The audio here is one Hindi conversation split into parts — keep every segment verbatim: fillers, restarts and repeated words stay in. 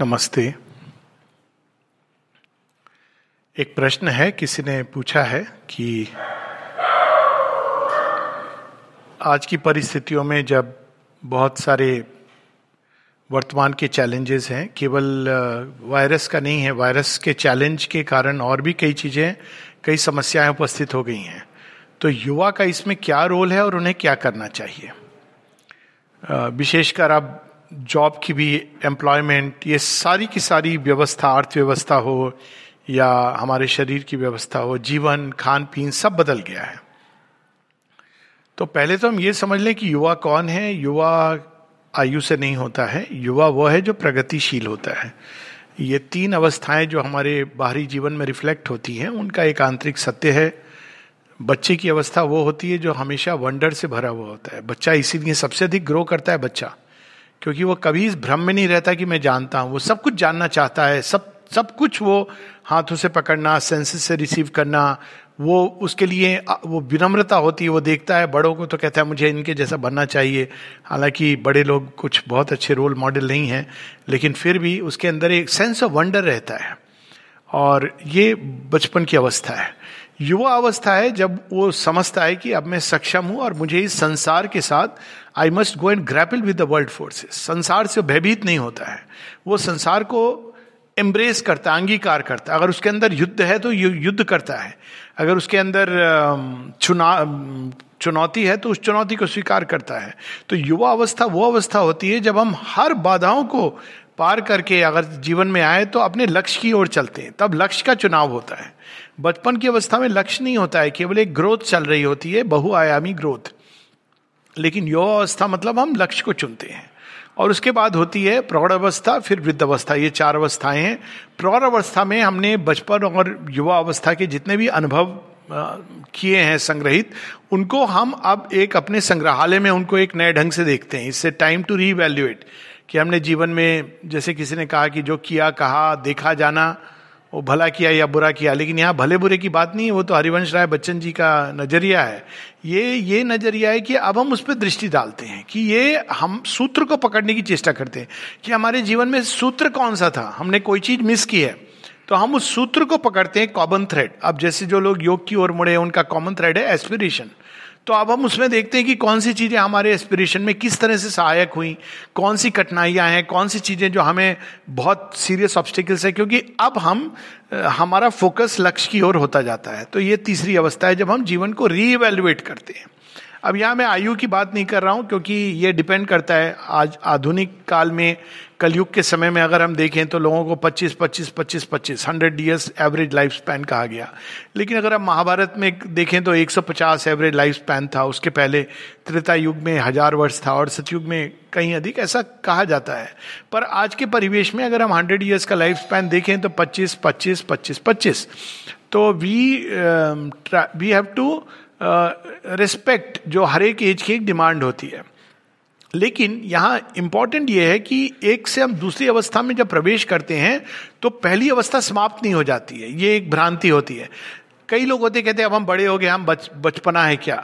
नमस्ते। एक प्रश्न है, किसी ने पूछा है कि आज की परिस्थितियों में जब बहुत सारे वर्तमान के चैलेंजेस हैं, केवल वायरस का नहीं है, वायरस के चैलेंज के कारण और भी कई चीज़ें कई समस्याएं उपस्थित हो गई हैं, तो युवा का इसमें क्या रोल है और उन्हें क्या करना चाहिए। विशेषकर अब जॉब की भी एम्प्लॉयमेंट, ये सारी की सारी व्यवस्था, अर्थव्यवस्था हो या हमारे शरीर की व्यवस्था हो, जीवन, खान पीन सब बदल गया है। तो पहले तो हम ये समझ लें कि युवा कौन है। युवा आयु से नहीं होता है, युवा वो है जो प्रगतिशील होता है। ये तीन अवस्थाएं जो हमारे बाहरी जीवन में रिफ्लेक्ट होती हैं, उनका एक आंतरिक सत्य है। बच्चे की अवस्था वो होती है जो हमेशा वंडर से भरा हुआ होता है। बच्चा इसीलिए सबसे अधिक ग्रो करता है बच्चा, क्योंकि वो कभी इस भ्रम में नहीं रहता कि मैं जानता हूँ। वो सब कुछ जानना चाहता है, सब सब कुछ वो हाथों से पकड़ना, सेंसेस से रिसीव करना, वो उसके लिए वो विनम्रता होती है। वो देखता है बड़ों को तो कहता है मुझे इनके जैसा बनना चाहिए। हालांकि बड़े लोग कुछ बहुत अच्छे रोल मॉडल नहीं हैं, लेकिन फिर भी उसके अंदर एक सेंस ऑफ वंडर रहता है, और ये बचपन की अवस्था है। युवा अवस्था है जब वो समझता है कि अब मैं सक्षम हूँ और मुझे इस संसार के साथ I must go and grapple with the world forces. संसार से भयभीत नहीं होता है, वो संसार को एम्ब्रेस करता, अंगीकार करता। अगर उसके अंदर युद्ध है तो युद्ध करता है, अगर उसके अंदर चुना चुनौती है तो उस चुनौती को स्वीकार करता है। तो युवा अवस्था वो अवस्था होती है जब हम हर बाधाओं को पार करके अगर जीवन में आए तो अपने लक्ष्य की ओर चलते हैं, तब लक्ष्य का चुनाव होता है। बचपन की अवस्था में लक्ष्य नहीं होता है, केवल एक ग्रोथ चल रही होती है, बहुआयामी ग्रोथ। लेकिन युवा अवस्था मतलब हम लक्ष्य को चुनते हैं, और उसके बाद होती है प्रौढ़ावस्था, फिर वृद्धावस्था। ये चार अवस्थाएं हैं। प्रौढ़ावस्था में हमने बचपन और युवा अवस्था के जितने भी अनुभव किए हैं संग्रहित, उनको हम अब एक अपने संग्रहालय में उनको एक नए ढंग से देखते हैं। इससे टाइम टू रीवैल्यूएट कि हमने जीवन में, जैसे किसी ने कहा कि जो किया, कहा, देखा, जाना, वो भला किया या बुरा किया। लेकिन यहाँ भले बुरे की बात नहीं है, वो तो हरिवंश राय बच्चन जी का नज़रिया है। ये ये नज़रिया है कि अब हम उस पर दृष्टि डालते हैं कि ये हम सूत्र को पकड़ने की चेष्टा करते हैं कि हमारे जीवन में सूत्र कौन सा था, हमने कोई चीज़ मिस की है तो हम उस सूत्र को पकड़ते हैं, कॉमन थ्रेड। अब जैसे जो लोग योग की ओर मुड़े, उनका कॉमन थ्रेड है एस्पिरेशन। तो अब हम उसमें देखते हैं कि कौन सी चीज़ें हमारे एस्पिरेशन में किस तरह से सहायक हुई, कौन सी कठिनाइयां हैं, कौन सी चीज़ें जो हमें बहुत सीरियस ऑब्स्टिकल्स है, क्योंकि अब हम हमारा फोकस लक्ष्य की ओर होता जाता है। तो ये तीसरी अवस्था है जब हम जीवन को रीइवैल्यूएट करते हैं। अब यहाँ मैं आयु की बात नहीं कर रहा हूँ, क्योंकि ये डिपेंड करता है। आज आधुनिक काल में, कलयुग के समय में अगर हम देखें तो लोगों को पच्चीस पच्चीस पच्चीस पच्चीस hundred years average life span कहा गया। लेकिन अगर हम महाभारत में देखें तो एक सौ पचास एवरेज लाइफ स्पैन था। उसके पहले त्रेता युग में हजार वर्ष था, और सतयुग में कहीं अधिक, ऐसा कहा जाता है। पर आज के परिवेश में अगर हम हंड्रेड ईयर्स का लाइफ स्पैन देखें तो पच्चीस पच्चीस पच्चीस पच्चीस। तो we we have to respect जो हर एक एज की एक डिमांड होती है। लेकिन यहाँ इम्पॉर्टेंट ये है कि एक से हम दूसरी अवस्था में जब प्रवेश करते हैं तो पहली अवस्था समाप्त नहीं हो जाती है। ये एक भ्रांति होती है। कई लोग होते कहते हैं अब हम बड़े हो गए, हम बच बचपना है क्या।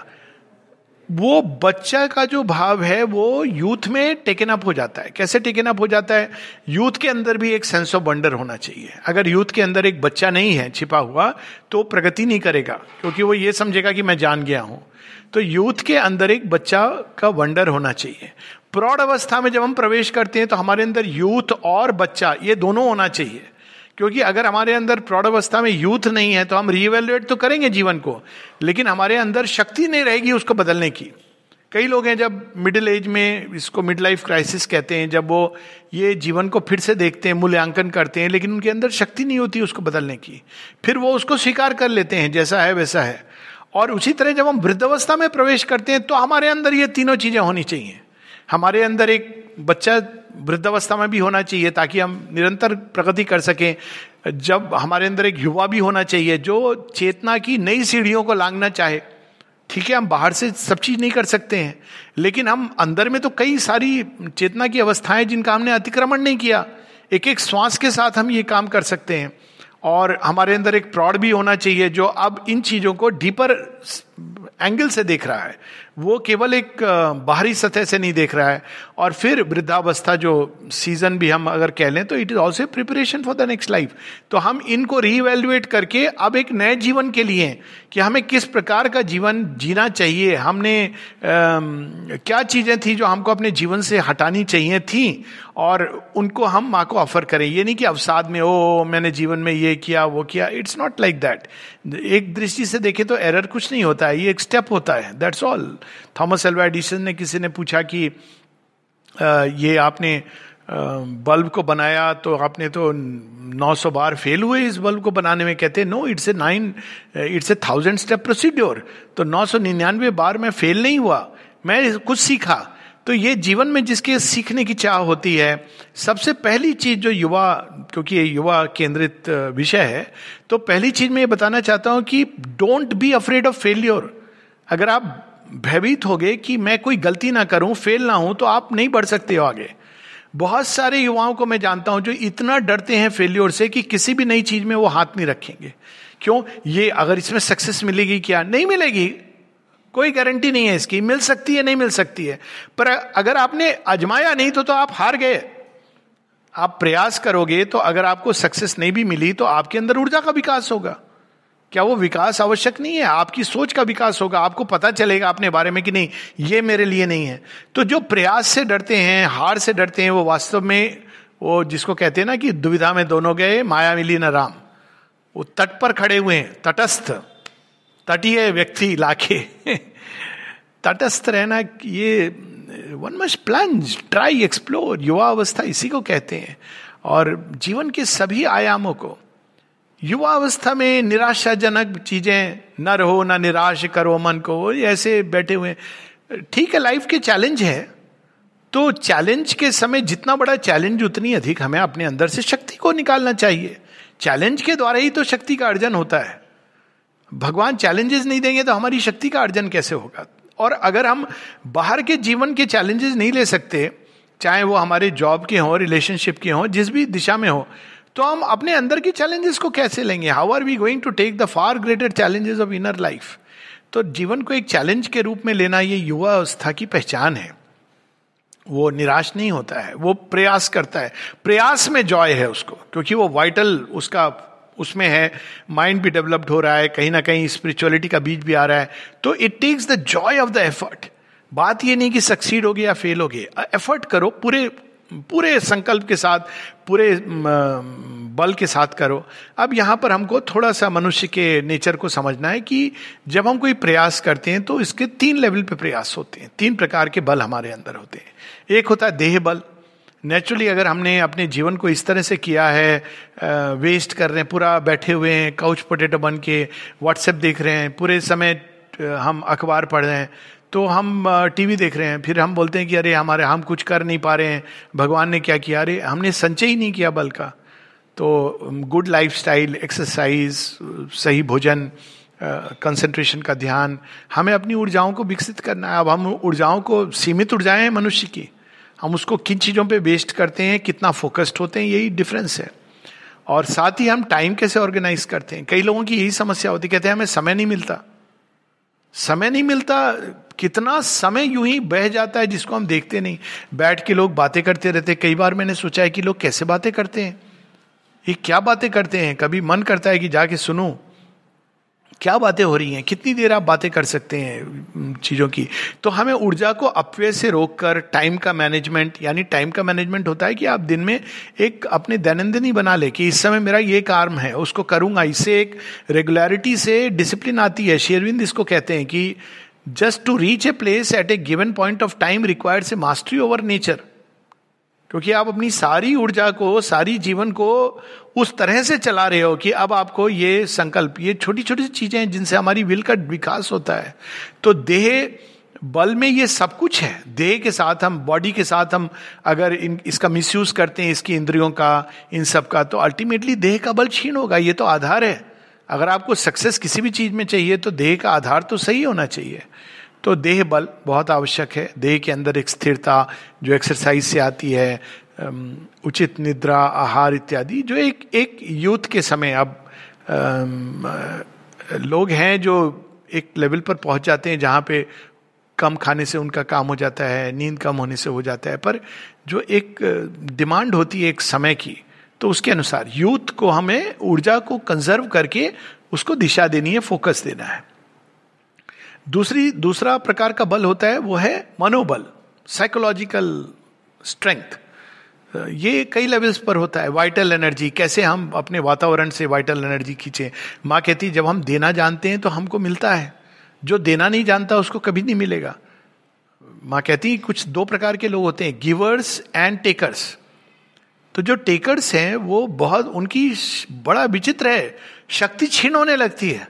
वो बच्चा का जो भाव है वो यूथ में टेकन अप हो जाता है। कैसे टेकन अप हो जाता है? यूथ के अंदर भी एक सेंस ऑफ वंडर होना चाहिए। अगर यूथ के अंदर एक बच्चा नहीं है छिपा हुआ तो प्रगति नहीं करेगा, क्योंकि वो ये समझेगा कि मैं जान गया हूँ। तो यूथ के अंदर एक बच्चा का वंडर होना चाहिए। प्रौढ़ अवस्था में जब हम प्रवेश करते हैं तो हमारे अंदर यूथ और बच्चा ये दोनों होना चाहिए, क्योंकि अगर हमारे अंदर प्रौढ़ावस्था में यूथ नहीं है तो हम रीवैल्यूएट तो करेंगे जीवन को, लेकिन हमारे अंदर शक्ति नहीं रहेगी उसको बदलने की। कई लोग हैं जब मिडिल एज में, इसको मिड लाइफ क्राइसिस कहते हैं, जब वो ये जीवन को फिर से देखते हैं, मूल्यांकन करते हैं, लेकिन उनके अंदर शक्ति नहीं होती उसको बदलने की। फिर वो उसको स्वीकार कर लेते हैं, जैसा है वैसा है। और उसी तरह जब हम वृद्धावस्था में प्रवेश करते हैं तो हमारे अंदर ये तीनों चीज़ें होनी चाहिए। हमारे अंदर एक बच्चा वृद्धावस्था में भी होना चाहिए ताकि हम निरंतर प्रगति कर सकें। जब हमारे अंदर एक युवा भी होना चाहिए जो चेतना की नई सीढ़ियों को लांघना चाहे। ठीक है, हम बाहर से सब चीज़ नहीं कर सकते हैं, लेकिन हम अंदर में तो कई सारी चेतना की अवस्थाएं जिनका हमने अतिक्रमण नहीं किया, एक एक श्वास के साथ हम ये काम कर सकते हैं। और हमारे अंदर एक प्रौढ़ भी होना चाहिए जो अब इन चीज़ों को डीपर एंगल से देख रहा है, वो केवल एक बाहरी सतह से नहीं देख रहा है. और फिर वृद्धावस्था जो सीजन भी हम अगर कह लें तो it is also preparation for the next life. तो हम इनको रीइवैल्यूएट करके अब एक नए जीवन के लिए कि हमें किस प्रकार का जीवन जीना चाहिए, हमने आ, क्या चीज़ें थी जो हमको अपने जीवन से हटानी चाहिए थी और उनको हम माँ को ऑफर करें. ये नहीं कि अवसाद में ओ मैंने जीवन में ये किया वो किया, इट्स नॉट लाइक दैट. एक दृष्टि से देखें तो एरर कुछ नहीं होता है, ये एक स्टेप होता है, that's all. Thomas Alva Edison ने, किसी ने पूछा कि आ, ये आपने बल्ब को बनाया तो आपने तो नौ सौ बार फेल हुए इस बल्ब को बनाने में. कहते no, it's a nine it's a thousand step procedure. तो नौ सौ निन्यानवे बार मैं फेल नहीं हुआ, मैं कुछ सीखा. तो ये जीवन में जिसके सीखने की चाह होती है, सबसे पहली चीज़ जो युवा, क्योंकि ये युवा केंद्रित विषय है, तो पहली चीज़ मैं ये बताना चाहता हूँ कि don't be afraid of failure. अगर आप भयभीत होगे कि मैं कोई गलती ना करूँ, फेल ना हूँ, तो आप नहीं बढ़ सकते हो आगे. बहुत सारे युवाओं को मैं जानता हूँ जो इतना डरते हैं फेल्योर से कि किसी भी नई चीज़ में वो हाथ नहीं रखेंगे. क्यों? ये अगर इसमें सक्सेस मिलेगी क्या, नहीं मिलेगी, कोई गारंटी नहीं है इसकी, मिल सकती है नहीं मिल सकती है. पर अगर आपने आजमाया नहीं तो, तो आप हार गए. आप प्रयास करोगे तो अगर आपको सक्सेस नहीं भी मिली तो आपके अंदर ऊर्जा का विकास होगा. क्या वो विकास आवश्यक नहीं है? आपकी सोच का विकास होगा, आपको पता चलेगा अपने बारे में कि नहीं ये मेरे लिए नहीं है. तो जो प्रयास से डरते हैं, हार से डरते हैं, वो वास्तव में, वो जिसको कहते हैं ना कि दुविधा में दोनों गए माया मिली न राम, वो तट पर खड़े हुए हैं. तटस्थ, तटीय व्यक्ति लाके तटस्थ रहना, ये one must plunge, try, explore. युवा अवस्था इसी को कहते हैं. और जीवन के सभी आयामों को, युवा अवस्था में निराशाजनक चीजें न रहो, ना निराश करो मन को, ऐसे बैठे हुए. ठीक है, लाइफ के चैलेंज है, तो चैलेंज के समय जितना बड़ा चैलेंज उतनी अधिक हमें अपने अंदर से शक्ति को निकालना चाहिए. चैलेंज के द्वारा ही तो शक्ति का अर्जन होता है. भगवान चैलेंजेस नहीं देंगे तो हमारी शक्ति का अर्जन कैसे होगा? और अगर हम बाहर के जीवन के चैलेंजेस नहीं ले सकते, चाहे वो हमारे जॉब के हों, रिलेशनशिप के हों, जिस भी दिशा में हो, तो हम अपने अंदर के चैलेंजेस को कैसे लेंगे? How are we going to take the far greater challenges of inner life? तो जीवन को एक चैलेंज के रूप में लेना, ये युवा अवस्था की पहचान है. वो निराश नहीं होता है, वो प्रयास करता है, प्रयास में जॉय है उसको, क्योंकि वो वाइटल उसका उसमें है. माइंड भी डेवलप्ड हो रहा है, कहीं ना कहीं स्पिरिचुअलिटी का बीज भी आ रहा है. तो it takes the joy of the effort. बात ये नहीं कि सक्सीड होगे या फेल होगे, एफर्ट करो, पूरे पूरे संकल्प के साथ, पूरे बल के साथ करो. अब यहाँ पर हमको थोड़ा सा मनुष्य के नेचर को समझना है कि जब हम कोई प्रयास करते हैं तो इसके तीन लेवल पे प्रयास होते हैं. तीन प्रकार के बल हमारे अंदर होते हैं. एक होता है देह बल. नेचुरली अगर हमने अपने जीवन को इस तरह से किया है, वेस्ट कर रहे हैं, पूरा बैठे हुए हैं काउच पोटेटो बन के, व्हाट्सएप देख रहे हैं, पूरे समय हम अखबार पढ़ रहे हैं, तो हम टीवी देख रहे हैं, फिर हम बोलते हैं कि अरे हमारे हम कुछ कर नहीं पा रहे हैं, भगवान ने क्या किया, अरे हमने संचय ही नहीं किया बल का. तो गुड लाइफस्टाइल, एक्सरसाइज, सही भोजन, कंसंट्रेशन का ध्यान, हमें अपनी ऊर्जाओं को विकसित करना है. अब हम ऊर्जाओं को, सीमित ऊर्जाएं हैं मनुष्य की, हम उसको किन चीज़ों पे वेस्ट करते हैं, कितना फोकस्ड होते हैं, यही डिफरेंस है. और साथ ही हम टाइम कैसे ऑर्गेनाइज करते हैं. कई लोगों की यही समस्या होती, कहते हैं हमें समय नहीं मिलता, समय नहीं मिलता. कितना समय यूं ही बह जाता है जिसको हम देखते नहीं. बैठ के लोग बातें करते रहते हैं. कई बार मैंने सोचा है कि लोग कैसे बातें करते हैं, ये क्या बातें करते हैं. कभी मन करता है कि जाके सुनूं क्या बातें हो रही हैं, कितनी देर आप बातें कर सकते हैं चीज़ों की. तो हमें ऊर्जा को अपव्यय से रोककर टाइम का मैनेजमेंट, यानी टाइम का मैनेजमेंट होता है कि आप दिन में एक अपने दैनंदिनी बना ले कि इस समय मेरा ये काम है, उसको करूँगा. इससे एक रेगुलरिटी से डिसिप्लिन आती है. शेरविंद इसको कहते हैं कि just to reach a place at a given point of time requires a mastery over nature. क्योंकि आप अपनी सारी ऊर्जा को, सारी जीवन को उस तरह से चला रहे हो कि अब आपको ये संकल्प, ये छोटी छोटी चीजें हैं जिनसे हमारी विल का विकास होता है. तो देह बल में ये सब कुछ है. देह के साथ हम, बॉडी के साथ हम अगर इन, इसका मिसयूज करते हैं, इसकी इंद्रियों का, इन सब का, तो अल्टीमेटली देह का बल क्षीण होगा. ये तो आधार है. अगर आपको सक्सेस किसी भी चीज में चाहिए तो देह का आधार तो सही होना चाहिए. तो देह बल बहुत आवश्यक है. देह के अंदर एक स्थिरता जो एक्सरसाइज से आती है, उचित निद्रा, आहार इत्यादि, जो एक एक यूथ के समय अब लोग हैं जो एक लेवल पर पहुंच जाते हैं जहाँ पे कम खाने से उनका काम हो जाता है, नींद कम होने से हो जाता है, पर जो एक डिमांड होती है एक समय की, तो उसके अनुसार यूथ को हमें ऊर्जा को कंजर्व करके उसको दिशा देनी है, फोकस देना है। दूसरी दूसरा प्रकार का बल होता है वो है मनोबल, साइकोलॉजिकल स्ट्रेंथ। ये कई लेवल्स पर होता है। वाइटल एनर्जी, कैसे हम अपने वातावरण से वाइटल एनर्जी खींचें। माँ कहती जब हम देना जानते हैं तो हमको मिलता है, जो देना नहीं जानता उसको कभी नहीं मिलेगा। माँ कहती कुछ दो प्रकार के लोग होते हैं, गिवर्स एंड टेकर्स। तो जो टेकर्स हैं वो बहुत, उनकी बड़ा विचित्र है, शक्ति छीन होने लगती है,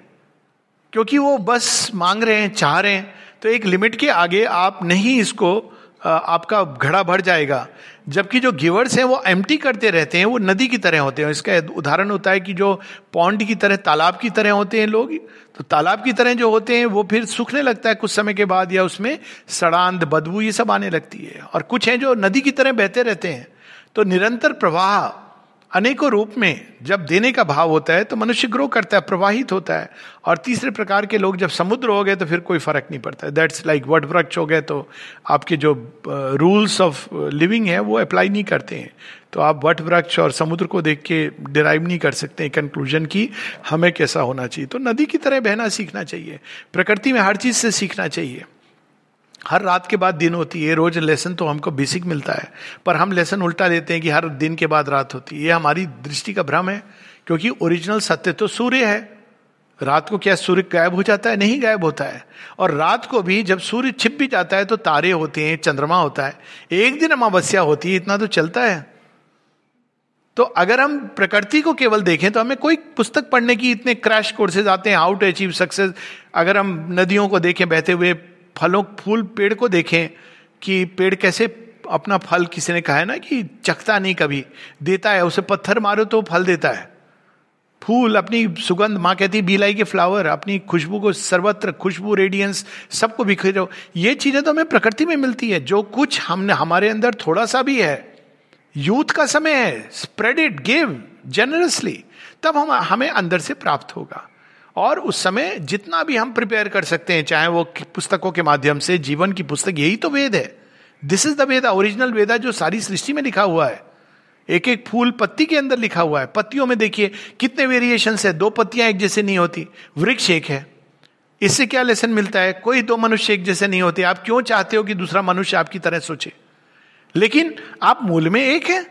क्योंकि वो बस मांग रहे हैं, चाह रहे हैं, तो एक लिमिट के आगे आप नहीं, इसको आपका घड़ा भर जाएगा। जबकि जो गिवर्स हैं वो एम्प्टी करते रहते हैं, वो नदी की तरह होते हैं। इसका उदाहरण होता है कि जो पॉन्ड की तरह, तालाब की तरह होते हैं लोग, तो तालाब की तरह जो होते हैं वो फिर सूखने लगता है कुछ समय के बाद, या उसमें सड़ांध, बदबू ये सब आने लगती है। और कुछ हैं जो नदी की तरह बहते रहते हैं। तो निरंतर प्रवाह अनेकों रूप में जब देने का भाव होता है तो मनुष्य ग्रो करता है, प्रवाहित होता है। और तीसरे प्रकार के लोग जब समुद्र हो गए तो फिर कोई फर्क नहीं पड़ता है, दैट्स लाइक वट वृक्ष हो गए, तो आपके जो रूल्स ऑफ लिविंग है वो अप्लाई नहीं करते हैं। तो आप वट वृक्ष और समुद्र को देख के डिराइव नहीं कर सकते कंक्लूजन की हमें कैसा होना चाहिए। तो नदी की तरह बहना सीखना चाहिए, प्रकृति में हर चीज़ से सीखना चाहिए। हर रात के बाद दिन होती है, रोज लेसन तो हमको बेसिक मिलता है, पर हम लेसन उल्टा लेते हैं कि हर दिन के बाद रात होती है। ये हमारी दृष्टि का भ्रम है, क्योंकि ओरिजिनल सत्य तो सूर्य है। रात को क्या सूर्य गायब हो जाता है? नहीं गायब होता है। और रात को भी जब सूर्य छिप भी जाता है तो तारे होते हैं, चंद्रमा होता है, एक दिन अमावस्या होती है, इतना तो चलता है। तो अगर हम प्रकृति को केवल देखें तो हमें कोई पुस्तक पढ़ने की, इतने क्रैश कोर्सेज आते हैं, हाउ टू अचीव सक्सेस। अगर हम नदियों को देखें बहते हुए, फलों, फूल, पेड़ को देखें कि पेड़ कैसे अपना फल, किसी ने कहा है ना कि चखता नहीं कभी, देता है, उसे पत्थर मारो तो फल देता है। फूल अपनी सुगंध, माँ कहती बी लाइक ए फ्लावर, अपनी खुशबू को सर्वत्र, खुशबू, रेडियंस, सबको बिखेरो। ये चीज़ें तो हमें प्रकृति में मिलती है। जो कुछ हमने, हमारे अंदर थोड़ा सा भी है, यूथ का समय है, स्प्रेड इट, गिव जेनरसली, तब हम हमें अंदर से प्राप्त होगा। और उस समय जितना भी हम प्रिपेयर कर सकते हैं, चाहे वो पुस्तकों के माध्यम से, जीवन की पुस्तक, यही तो वेद है, this is the Veda, original Veda, जो सारी सृष्टि में लिखा हुआ है। एक एक फूल पत्ती के अंदर लिखा हुआ है। पत्तियों में देखिए कितने वेरिएशंस है, दो पत्तियां एक जैसे नहीं होती, वृक्ष एक है। इससे क्या लेसन मिलता है? कोई दो मनुष्य एक जैसे नहीं होते। आप क्यों चाहते हो कि दूसरा मनुष्य आपकी तरह सोचे? लेकिन आप मूल में एक है,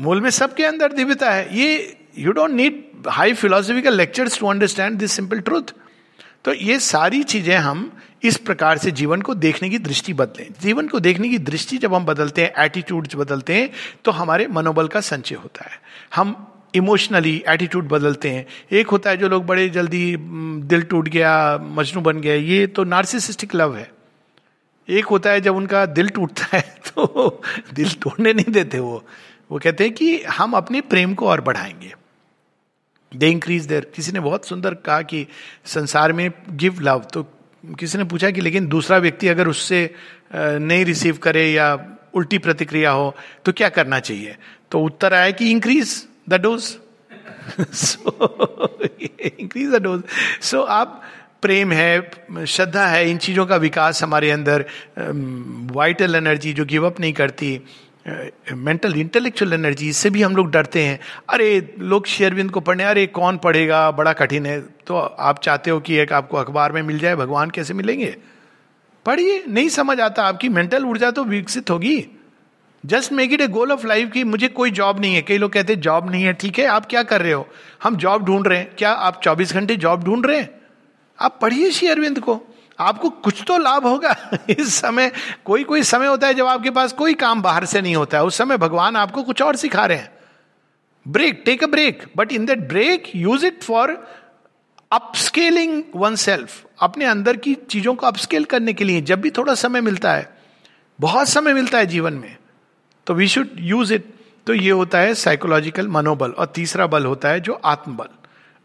मूल में सबके अंदर दिव्यता है। ये You don't need high philosophical lectures to understand this simple truth. तो ये सारी चीजें हम इस प्रकार से जीवन को देखने की दृष्टि बदलें। जीवन को देखने की दृष्टि जब हम बदलते हैं, एटीट्यूड्स बदलते हैं, तो हमारे मनोबल का संचय होता है। हम इमोशनली एटीट्यूड बदलते हैं। एक होता है जो लोग बड़े जल्दी, दिल टूट गया, मजनू बन गया, ये तो नार्सिसिस्टिक लव है। एक होता है जब उनका दिल टूटता है तो दिल तोड़ने नहीं देते वो वो कहते हैं कि हम अपने प्रेम को और बढ़ाएंगे, दे इंक्रीज देयर। किसी ने बहुत सुंदर कहा कि संसार में गिव लव, तो किसी ने पूछा कि लेकिन दूसरा व्यक्ति अगर उससे नहीं रिसीव करे या उल्टी प्रतिक्रिया हो तो क्या करना चाहिए? तो उत्तर आया कि increase the dose. So increase the dose. So आप, प्रेम है, श्रद्धा है, इन चीज़ों का विकास हमारे अंदर, वाइटल एनर्जी जो गिव अप नहीं करती, मेंटल इंटेलेक्चुअल एनर्जी, इससे भी हम लोग डरते हैं। अरे लोग शेरविंद को पढ़ने, अरे कौन पढ़ेगा, बड़ा कठिन है। तो आप चाहते हो कि एक आपको अखबार में मिल जाए, भगवान कैसे मिलेंगे? पढ़िए, नहीं समझ आता, आपकी मेंटल ऊर्जा तो विकसित होगी। Just make it a goal of life कि मुझे कोई जॉब नहीं है। कई लोग कहते हैं जॉब नहीं है, ठीक है, आप क्या कर रहे हो? हम जॉब ढूंढ रहे हैं। क्या आप चौबीस घंटे जॉब ढूंढ रहे हैं? आप पढ़िए शेरविंद को, आपको कुछ तो लाभ होगा। इस समय कोई कोई समय होता है जब आपके पास कोई काम बाहर से नहीं होता है, उस समय भगवान आपको कुछ और सिखा रहे हैं। Break, take a break, but in that break use it for upscaling oneself, अपने अंदर की चीजों को अपस्केल करने के लिए। जब भी थोड़ा समय मिलता है, बहुत समय मिलता है जीवन में, तो वी शुड यूज इट। तो ये होता है साइकोलॉजिकल मनोबल। और तीसरा बल होता है जो आत्मबल।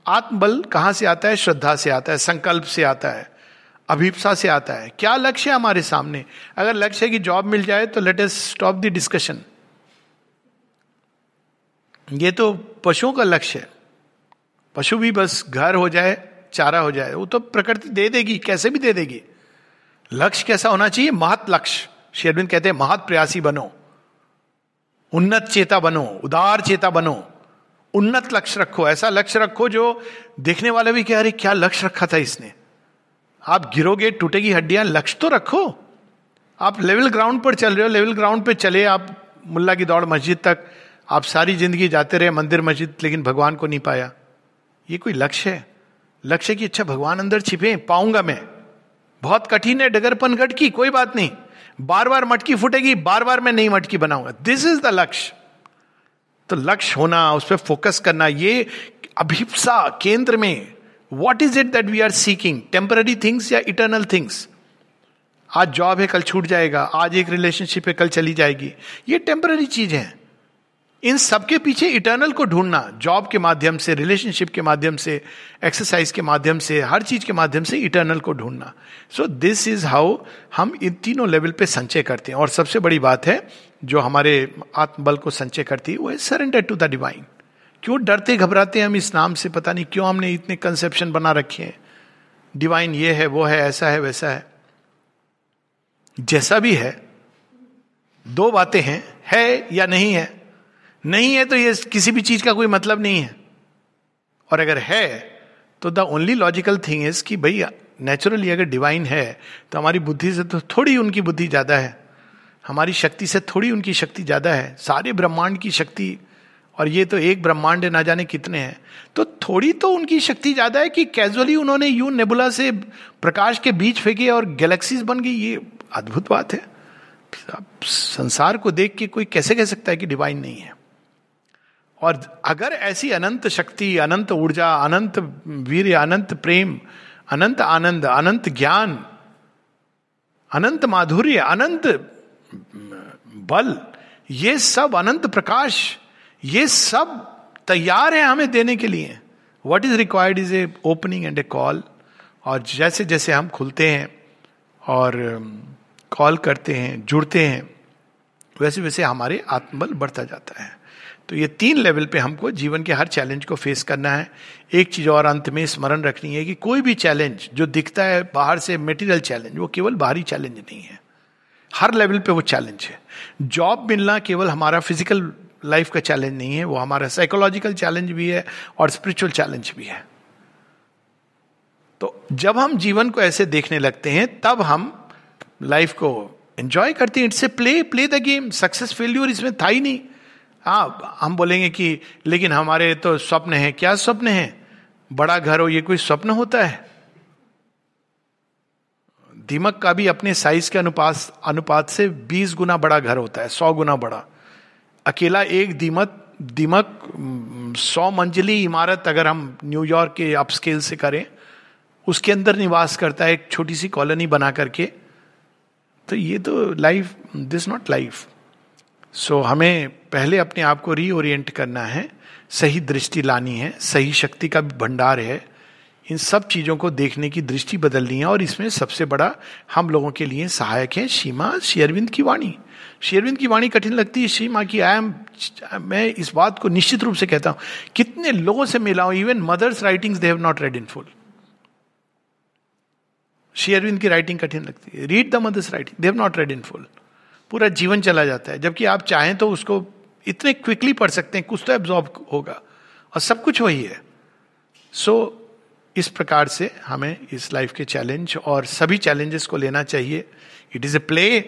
आत्मबल कहाँ से आता है? श्रद्धा से आता है, संकल्प से आता है, अभिप्सा से आता है। क्या लक्ष्य है हमारे सामने? अगर लक्ष्य है कि जॉब मिल जाए तो let us stop the discussion. ये तो पशुओं का लक्ष्य है। पशु भी बस घर हो जाए, चारा हो जाए, वो तो प्रकृति दे देगी, कैसे भी दे देगी। लक्ष्य कैसा होना चाहिए? महत् लक्ष्य। श्री अरविंद कहते हैं महत् प्रयासी बनो, उन्नत चेता बनो, उदार चेता बनो, उन्नत लक्ष्य रखो। ऐसा लक्ष्य रखो जो देखने वाले भी कह, अरे क्या लक्ष्य रखा था इसने। आप गिरोगे, टूटेगी हड्डियां, लक्ष्य तो रखो। आप लेवल ग्राउंड पर चल रहे हो, लेवल ग्राउंड पर चले आप मुल्ला की दौड़ मस्जिद तक, आप सारी जिंदगी जाते रहे मंदिर मस्जिद, लेकिन भगवान को नहीं पाया। ये कोई लक्ष्य है? लक्ष्य की अच्छा भगवान अंदर छिपे, पाऊंगा मैं, बहुत कठिन है, डगरपन गटकी, कोई बात नहीं, बार बार मटकी फूटेगी, बार बार मैं नई मटकी बनाऊंगा। दिस इज द लक्ष्य। तो लक्ष्य होना, उस पर फोकस करना, ये अभिप्सा केंद्र में। What is it that we are seeking, temporary things या इटर्नल थिंग्स। आज जॉब है, कल छूट जाएगा, आज एक रिलेशनशिप है, कल चली जाएगी, ये टेम्पररी चीज है। इन सबके पीछे इटर्नल को ढूंढना, जॉब के माध्यम से, रिलेशनशिप के माध्यम से, एक्सरसाइज के माध्यम से, हर चीज के माध्यम से इटर्नल को ढूंढना। सो दिस इज हाउ हम इन तीनों लेवल पे संचय करते हैं। और सबसे बड़ी बात है जो हमारे आत्मबल को संचय करती है, वो है सरेंडर टू द डिवाइन। क्यों डरते घबराते हैं हम इस नाम से? पता नहीं क्यों हमने इतने कंसेप्शन बना रखे हैं, डिवाइन ये है, वो है, ऐसा है, वैसा है। जैसा भी है, दो बातें हैं, है या नहीं है। नहीं है तो ये किसी भी चीज का कोई मतलब नहीं है, और अगर है तो the only logical thing is कि भाई नेचुरली अगर डिवाइन है तो हमारी बुद्धि से तो थोड़ी उनकी बुद्धि ज्यादा है, हमारी शक्ति से थोड़ी उनकी शक्ति ज्यादा है, सारे ब्रह्मांड की शक्ति, और ये तो एक ब्रह्मांड ना जाने कितने हैं, तो थोड़ी तो उनकी शक्ति ज्यादा है कि कैजुअली उन्होंने यूं नेबुला से प्रकाश के बीज फेंके और गैलेक्सीज बन गई। ये अद्भुत बात है। आप संसार को देख के कोई कैसे कह सकता है कि डिवाइन नहीं है? और अगर ऐसी अनंत शक्ति, अनंत ऊर्जा, अनंत वीर्य, अनंत प्रेम, अनंत आनंद, अनंत ज्ञान, अनंत माधुर्य, अनंत बल, ये सब, अनंत प्रकाश, ये सब तैयार है हमें देने के लिए। What is required is a opening and a call. और जैसे जैसे हम खुलते हैं और कॉल करते हैं, जुड़ते हैं, वैसे वैसे हमारे आत्मबल बढ़ता जाता है। तो ये तीन लेवल पे हमको जीवन के हर चैलेंज को फेस करना है। एक चीज और अंत में स्मरण रखनी है कि कोई भी चैलेंज जो दिखता है बाहर से, मेटीरियल चैलेंज, वो केवल बाहरी चैलेंज नहीं है, हर लेवल पे वो चैलेंज है। जॉब मिलना केवल हमारा फिजिकल लाइफ का चैलेंज नहीं है, वो हमारा साइकोलॉजिकल चैलेंज भी है और स्पिरिचुअल चैलेंज भी है। तो जब हम जीवन को ऐसे देखने लगते हैं तब हम लाइफ को एंजॉय करते हैं। It's a play, play the game. Success failure इसमें था ही नहीं। हाँ, हम बोलेंगे कि लेकिन हमारे तो स्वप्न हैं। क्या स्वप्न हैं? बड़ा घर हो, ये कोई स्वप्न होता है? दीमक का भी अपने साइज के अनुपात अनुपात से बीस गुना बड़ा घर होता है, सौ गुना बड़ा। अकेला एक दीमक दीमक सौ मंजिली इमारत अगर हम न्यूयॉर्क के अपस्केल से करें, उसके अंदर निवास करता है एक छोटी सी कॉलोनी बना करके। तो ये तो life, this not life. So हमें पहले अपने आप को रीओरिएंट करना है, सही दृष्टि लानी है, सही शक्ति का भंडार है, इन सब चीज़ों को देखने की दृष्टि बदलनी है। और इसमें सबसे बड़ा हम लोगों के लिए सहायक है सीमा, श्री अरविंद की वाणी। श्री अरविंद की वाणी कठिन लगती है, सीमा की आई एम, मैं इस बात को निश्चित रूप से कहता हूँ, कितने लोगों से मिला हूँ, even mother's writings they have not read in full. Shri Aurobindo की राइटिंग कठिन लगती है, read the mother's writing, they have not read in full. पूरा जीवन चला जाता है, जबकि आप चाहें तो उसको इतने क्विकली पढ़ सकते हैं, कुछ तो एब्जॉर्ब होगा, और सब कुछ वही है। सो so, इस प्रकार से हमें इस लाइफ के चैलेंज और सभी चैलेंजेस को लेना चाहिए। It is a play,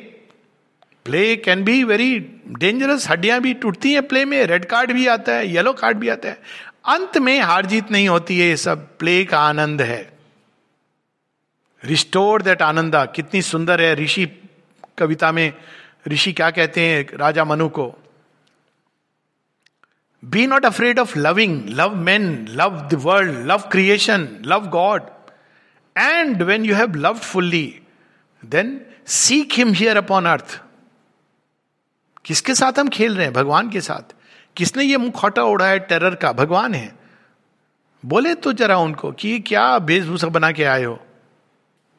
play can be very dangerous. हड्डियां भी टूटती हैं प्ले में, रेड कार्ड भी आता है, येलो कार्ड भी आता है, अंत में हार जीत नहीं होती है, ये सब प्ले का आनंद है। रिस्टोर दैट आनंदा, कितनी सुंदर है। ऋषि कविता में ऋषि क्या कहते हैं राजा मनु को, be not afraid of loving, love man, love the world, love creation, love God, and when you have loved fully then seek him here upon earth. किसके साथ हम खेल रहे हैं? भगवान के साथ। किसने ये मुखौटा उड़ा है टेरर का? भगवान है। बोले तो जरा उनको कि क्या वेशभूषा बना के आए हो,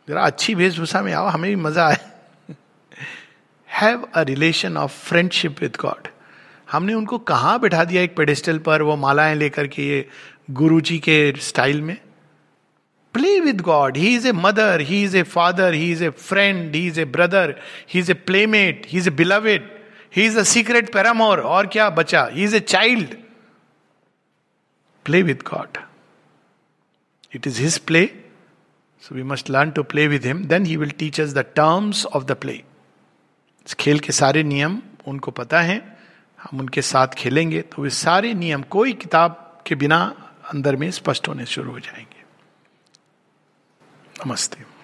जरा अच्छी वेशभूषा में आओ, हमें भी मजा आए। Have a relation of friendship with God. हमने उनको कहाँ बैठा दिया एक पेडिस्टल पर, वो मालाएं लेकर के ये गुरुजी के स्टाइल में। Play with God. He is a mother, He is a father, He is a friend, He is a brother, He is a playmate, He is a beloved, He is a secret paramour. और क्या बचा? He is a child. Play with God. It is His play, so we must learn to play with Him. Then He will teach us the terms of the play. इस खेल के सारे नियम उनको पता है, हम उनके साथ खेलेंगे तो वे सारे नियम कोई किताब के बिना अंदर में स्पष्ट होने शुरू हो जाएंगे. Namaste.